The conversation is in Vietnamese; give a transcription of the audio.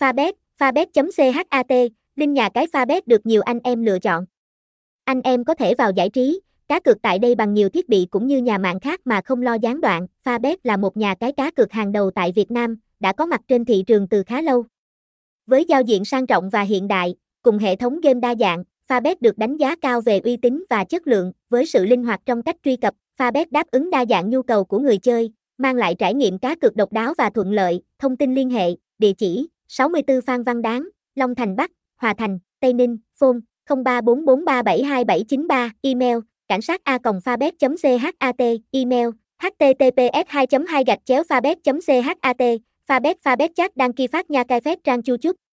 Fabet.chat, link nhà cái Fabet được nhiều anh em lựa chọn. Anh em có thể vào giải trí, cá cược tại đây bằng nhiều thiết bị cũng như nhà mạng khác mà không lo gián đoạn. Fabet là một nhà cái cá cược hàng đầu tại Việt Nam, đã có mặt trên thị trường từ khá lâu. Với giao diện sang trọng và hiện đại, cùng hệ thống game đa dạng, Fabet được đánh giá cao về uy tín và chất lượng. Với sự linh hoạt trong cách truy cập, Fabet đáp ứng đa dạng nhu cầu của người chơi, mang lại trải nghiệm cá cược độc đáo và thuận lợi. Thông tin liên hệ, địa chỉ 64 Phan Văn Đáng, Long Thành Bắc, Hòa Thành, Tây Ninh, phone 0344372793, email cansat@fabet.chat, email https://fabet.chat, Fabet Chat đăng ký phát nhà cái phép trang YouTube.